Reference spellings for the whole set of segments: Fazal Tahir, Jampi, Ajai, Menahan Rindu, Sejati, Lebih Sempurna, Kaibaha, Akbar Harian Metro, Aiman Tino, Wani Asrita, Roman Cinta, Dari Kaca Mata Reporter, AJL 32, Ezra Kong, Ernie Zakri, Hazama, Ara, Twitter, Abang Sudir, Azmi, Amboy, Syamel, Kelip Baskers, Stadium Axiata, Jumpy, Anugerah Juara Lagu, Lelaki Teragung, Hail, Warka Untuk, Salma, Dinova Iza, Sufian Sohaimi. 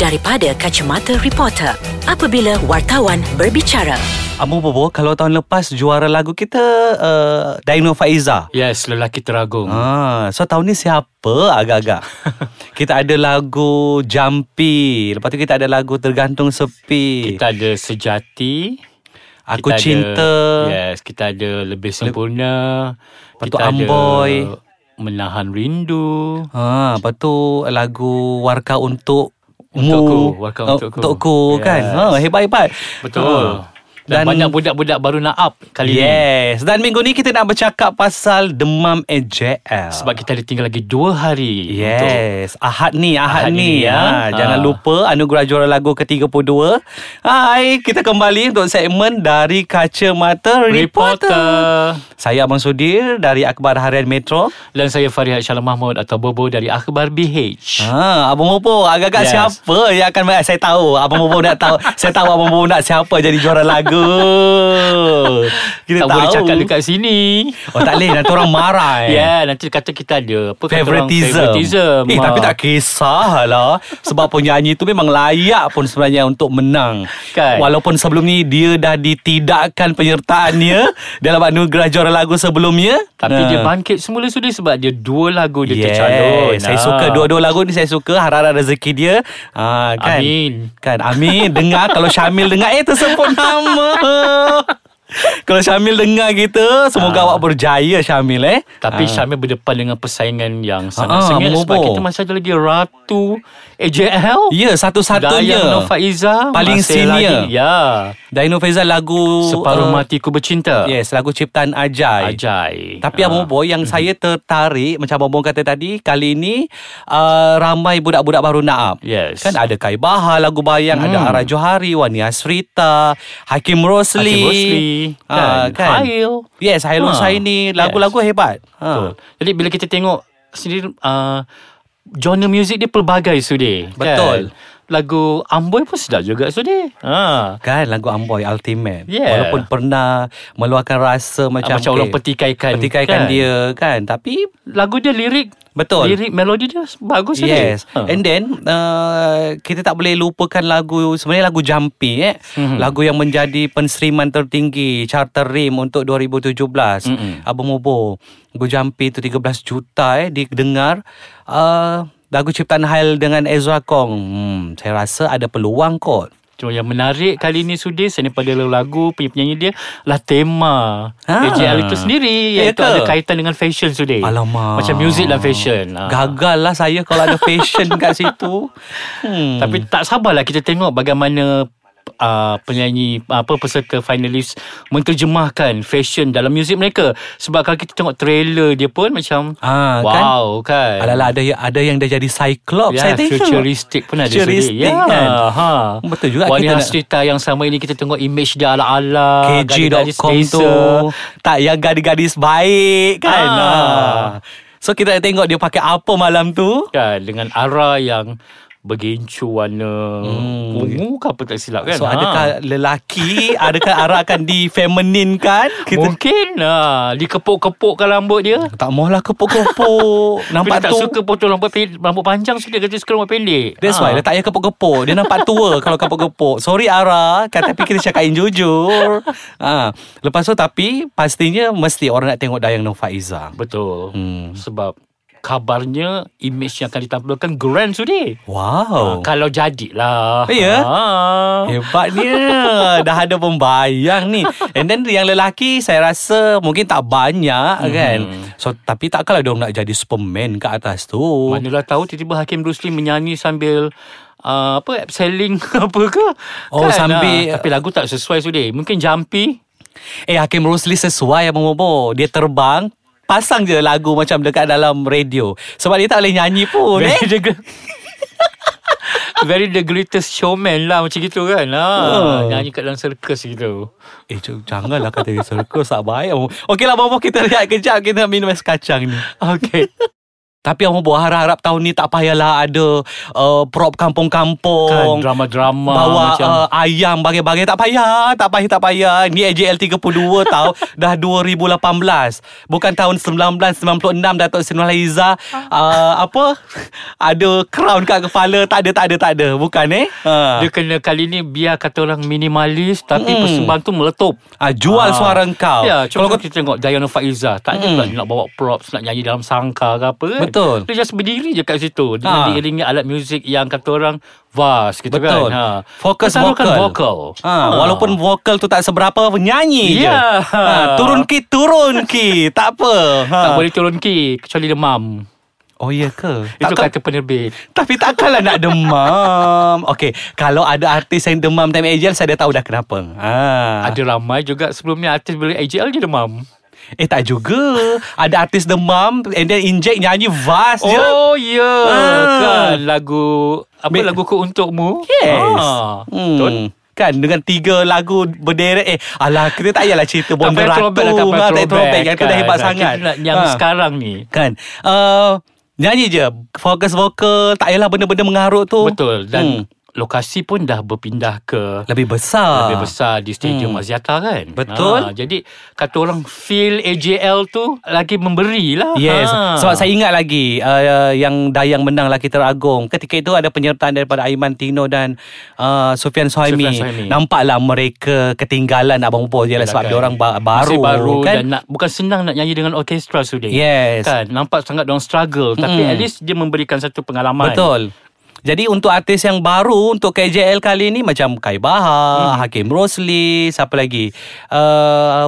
daripada kacamata reporter apabila wartawan berbicara. Abang Bobo, kalau tahun lepas juara lagu kita Dinova Iza. Yes, Lelaki Teragung. So tahun ni siapa agak-agak? Kita ada lagu Jampi, lepas tu kita ada lagu Tergantung Sepi. Kita ada Sejati, Aku Cinta. Yes, kita ada Lebih Sempurna. Lepas tu Amboy, Menahan Rindu. Lepas tu lagu Warka Untuk. Warka Untukku. Tokku, yes. Kan? Hebat-hebat. Betul. Dan banyak budak-budak baru nak up kali ni. Yes. Dan minggu ni kita nak bercakap pasal demam AJL. Sebab kita ada tinggal lagi 2 hari. Yes. Ahad ni. Ha. Jangan lupa Anugerah Juara Lagu ke-32. Hai, kita kembali untuk segmen Dari Kaca Mata Reporter. Saya Abang Sudir dari Akbar Harian Metro. Dan saya Fahrihat Shalamah Mahmud atau Bobo dari Akbar BH. Abang Bobo, agak-agak siapa yang akan... Saya tahu Abang Bobo nak tahu. Saya tahu Abang Bobo nak siapa jadi juara lagu. Kita tak boleh cakap dekat sini. Tak boleh. Nanti orang marah. Nanti kata kita ada apa, favoritism. Tapi tak kisah lah. Sebab penyanyi tu memang layak pun sebenarnya untuk menang, kan? Walaupun sebelum ni dia dah ditidakkan penyertaannya dalam Anugerah Juara Lagu sebelumnya, tapi dia bangkit semula sudi sebab dia 2 lagu dia tercalon. Saya suka dua-dua lagu ni. Saya suka harap-harap rezeki dia, kan? Amin. Dengar kalau Syamel dengar, tersebut nama. Kalau Syamel dengar kita, semoga awak berjaya, Syamel. Tapi Syamel berdepan dengan persaingan yang sangat sengit. Sebab kita masih ada lagi Ratu AJL. Ya, satu-satunya Dayang Nurfaizah, paling senior. Dayang Nurfaizah, lagu Separuh Matiku Bercinta. Yes, lagu ciptaan Ajai. Tapi Abang Bobo, yang saya tertarik, macam Abang Bobo kata tadi, kali ini ramai budak-budak baru nak up. Yes. Kan ada Kaibaha, lagu Bayang, ada Arajuhari, Wani Asrita, Hakim Rusli. Kan? Hail. Yes, Hail saya ni lagu-lagu hebat. Betul. Jadi bila kita tengok sendiri genre music dia pelbagai, Sudir. Betul. Kan? Lagu Amboy pun sedap juga, Sudir. Kan, lagu Amboy ultimate. Walaupun pernah meluahkan rasa macam orang petikaikan kan? Dia kan, tapi lagu dia lirik. Betul. Lirik, melodi dia bagus. Yes. And then kita tak boleh lupakan lagu, sebenarnya lagu Jumpy, lagu yang menjadi penseriman tertinggi carta rim untuk 2017. Abang Bobo, lagu Jumpy tu 13 juta didengar. Lagu ciptaan Hail dengan Ezra Kong. Saya rasa ada peluang kot. Cuma yang menarik kali ni, Sudir, selain daripada lagu, penyanyi dia lah tema AJL itu sendiri, iaitu ada kaitan dengan fashion, Sudir. Alamak, macam music lah fashion. Gagal lah saya kalau ada fashion kat situ. Tapi tak sabarlah kita tengok bagaimana penyanyi peserta finalis menterjemahkan fashion dalam muzik mereka. Sebab kalau kita tengok trailer dia pun macam wow, kan? Ada yang dah jadi Cyclops, saya tengok futuristik pun ada, Sudir. Kan? Betul juga. Wani Asrita yang sama ini kita tengok image dia ala-ala KG.com tu, tak yang gadis-gadis baik, kan? So kita tengok dia pakai apa malam tu, kan? Dengan Ara yang bergencu warna ungu ke apa, tak silap, kan? So adakah lelaki, adakah Ara akan difemininkan? Mungkin dikepuk-kepukkan rambut dia. Tak maulah kepuk-kepuk. Nampak tu. Dia tak suka potong rambut panjang, so dia kata suka rambut pendek. That's why letaknya kepuk-kepuk. Dia nampak tua kalau kepuk-kepuk. Sorry Ara, tapi kita cakain jujur. Lepas tu tapi pastinya mesti orang nak tengok Dayang Nurfaizah. Betul. Sebab kabarnya image yang akan ditampilkan grand, Sudir. Wow. Kalau jadilah. Ya. Hebatnya. Dah ada pembayang ni. And then yang lelaki saya rasa mungkin tak banyak, kan. So tapi takkanlah dia nak jadi Superman kat atas tu. Manalah tahu tiba-tiba Hakim Rusli menyanyi sambil abselling apa ke? Sambil tapi lagu tak sesuai, Sudir. Mungkin Jampi. Hakim Rusli sesuai, Abang Bobo. Dia terbang, pasang je lagu macam dekat dalam radio. Sebab dia tak boleh nyanyi pun. Very the greatest showman lah, macam gitu, kan? Nyanyi kat dalam circus gitu. Janganlah kata circus, tak baik. Okey lah, Bobo, kita lihat kejap. Kita minum es kacang ni. Okey. Tapi orang buat harap-harap tahun ni tak payahlah ada prop kampung-kampung kan, drama-drama bawa macam ayam bagai-bagai. Tak payah ni AJL 32 tahun dah 2018, bukan tahun 1996 Datuk Seri Dinova Iza apa ada crown kat kepala. Tak ada bukan dia kena kali ni biar kata orang minimalis, tapi persembahan tu meletup, jual suara engkau ya. Kalau kita tengok Dayang Nurfaizah tak ada nak bawa props, nak nyanyi dalam sangkar ke apa kan? Betul. Dia just berdiri je kat situ dengan diiringi alat muzik yang kata orang vas gitu. Betul. Kan. Fokus vokal. Walaupun vokal tu tak seberapa, nyanyi je. Turun ki. Tak apa. Tak boleh turun ki kecuali demam. Oh iya ke? Itu kata penerbit. Tapi takkanlah nak demam. Okey, kalau ada artis yang demam time AJL, saya dah tahu dah kenapa. Ada ramai juga sebelumnya artis bila AJL je demam. Tak juga. Ada artis demam and then inject nyanyi vas je. Oh ya kan, lagu apa laguku untukmu. Yes. Betul. Kan dengan 3 lagu berderet. Kita tak payahlah cerita bonda ratu. Tak payah throwback. Itu dah hebat sangat. Kita nak yang sekarang ni kan, nyanyi je, fokus vokal, tak payahlah benda-benda mengarut tu. Betul. Dan lokasi pun dah berpindah ke lebih besar di Stadium Axiata kan. Betul. Jadi kata orang feel AJL tu lagi memberilah. Yes. Sebab saya ingat lagi yang Dayang menang Lelaki Teragung, ketika itu ada penyertaan daripada Aiman Tino dan Sufian Sohaimi. Nampaklah mereka ketinggalan Abang Bobo je lah, sebab dia orang baru kan? Dan bukan senang nak nyanyi dengan orkestra sudah. Yes. Kan nampak sangat dia orang struggle, tapi at least dia memberikan satu pengalaman. Betul. Jadi untuk artis yang baru untuk KJL kali ni macam Kaibaha, Hakim Rusli, siapa lagi?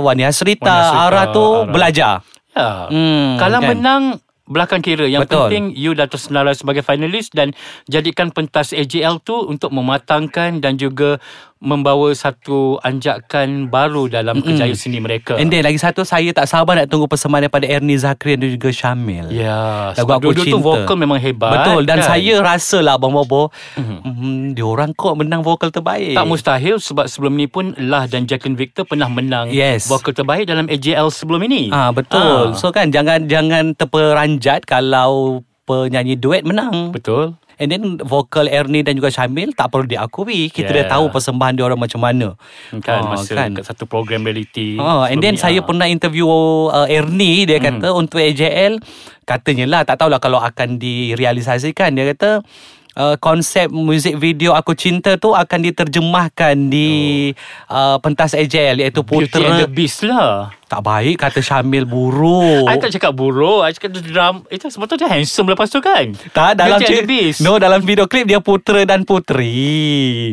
Wani Asrita, Ara. Belajar. Ya. Kalau menang belakang kira. Yang penting you dah tersenarai sebagai finalis dan jadikan pentas AJL tu untuk mematangkan dan juga membawa satu anjakan baru dalam kejayaan seni mereka. And then lagi satu, saya tak sabar nak tunggu persembahan daripada Ernie Zakri dan juga Syamel. Ya, lagu Aku Cinta tu vokal memang hebat. Betul. Dan saya rasalah Abang Bobo diorang kok menang vokal terbaik. Tak mustahil sebab sebelum ni pun Lah dan Jacqueline Victor pernah menang vokal terbaik dalam AJL sebelum ini. Betul. So kan jangan terperanjat kalau penyanyi duet menang. Betul. And then vokal Ernie dan juga Syamil tak perlu diakui. Kita dah tahu persembahan dia orang macam mana kan, masa dekat satu program reality. And then saya pernah interview Ernie. Dia kata untuk AJL, katanya lah, tak tahulah kalau akan direalisasikan. Dia kata konsep muzik video Aku Cinta tu akan diterjemahkan di pentas AJL, iaitu Beauty and the Beast lah. Tak baik kata Syamil, buruk. Saya tak cakap buruk, saya cakap itu semua tu dia handsome lepas tu kan. Tak, dalam Beauty and the Beast. No, dalam video klip dia putera dan puteri.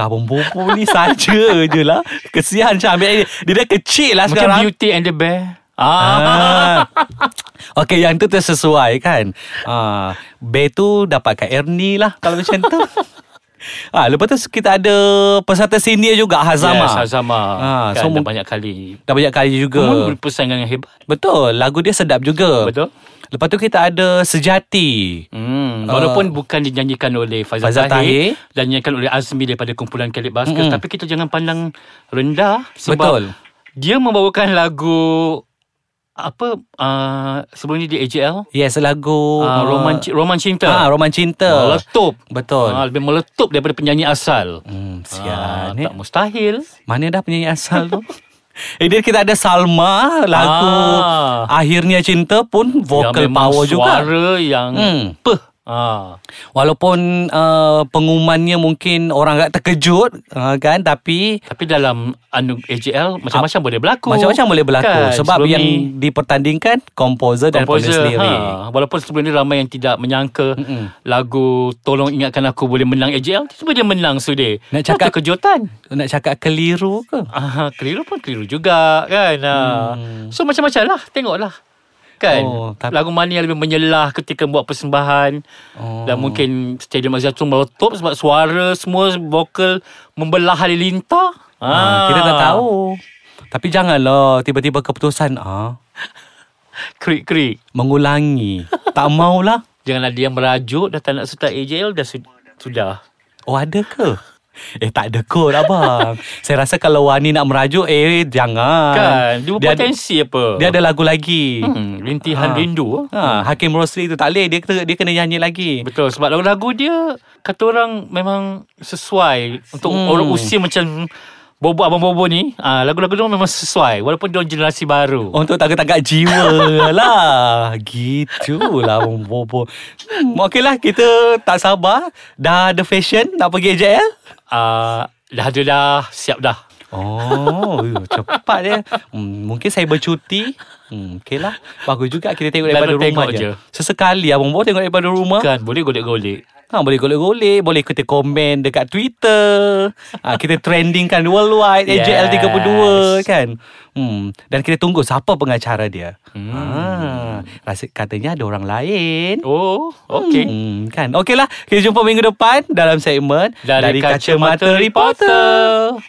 Abang Bobo ni saja je lah. Kesian Syamil, dia dah kecil lah sekarang. Macam Beauty and the Bear. Okay, yang tu sesuai kan. B tu dapat kat Ernie lah kalau macam tu. Lepas tu kita ada peserta senior juga, Hazama. Hazama kan, so dah banyak kali juga berpersaingan yang hebat. Betul. Lagu dia sedap juga. Betul. Lepas tu kita ada Sejati. Walaupun bukan dinyanyikan oleh Fazal Tahir, dinyanyikan oleh Azmi daripada kumpulan Kelip Baskers, tapi kita jangan pandang rendah sebab dia membawakan lagu apa sebelum ni di AJL? Yes, lagu Roman Cinta. Roman Cinta. Meletup. Betul. Lebih meletup daripada penyanyi asal. Sian. Tak mustahil. Mana dah penyanyi asal tu? Then kita ada Salma, lagu Akhirnya Cinta pun vokal power juga. Suara yang walaupun pengumumannya mungkin orang agak terkejut kan, tapi dalam AJL macam-macam boleh berlaku. Kan, sebab yang dipertandingkan komposer dan penulis sendiri. Walaupun sebelum ni ramai yang tidak menyangka lagu Tolong Ingatkan Aku boleh menang AJL, tiba dia menang sudah. Nak cakap kejutan. Nak cakap keliru ke? Keliru pun keliru juga kan. So macam-macam lah, tengoklah. Kan lagu mana yang lebih menyelah ketika buat persembahan. Dan mungkin Stadium Axiata meletup sebab suara semua vokal membelah halilintar. Kita tak tahu. Tapi janganlah tiba-tiba keputusan krik-krik mengulangi. Tak maulah. Janganlah dia merajuk. Dah tak nak sertai AJL. Dah sudah. Oh, ada ke? Tak ada kot abang. Saya rasa kalau Wani nak merajuk, jangan kan. Dia berpotensi apa. Dia ada lagu lagi, Rintihan Rindu. Hakim Rusli tu tak boleh. Dia kena nyanyi lagi. Betul. Sebab lagu-lagu dia, kata orang, memang sesuai untuk orang usia macam Bobo, Abang Bobo ni. Lagu-lagu dia memang sesuai, walaupun dia generasi baru. Untuk tagak-tagak jiwa lah. Gitulah Abang Bobo. Okeylah, kita tak sabar. Dah ada fashion nak pergi AJL? Dah ada dah. Siap dah. Oh, cepat dia. Mungkin saya bercuti. Okeylah, bagus juga. Kita tengok daripada rumah je. Sesekali Abang Bobo tengok daripada rumah kan. Boleh golek-golek. Boleh golek-golek, boleh kita komen dekat Twitter. Kita trendingkan worldwide, yes. AJL 32 kan. Dan kita tunggu siapa pengacara dia. Rasa katanya ada orang lain. Oh, okey. Kan. Okeylah, kita jumpa minggu depan dalam segmen Dari Kaca Mata Reporter.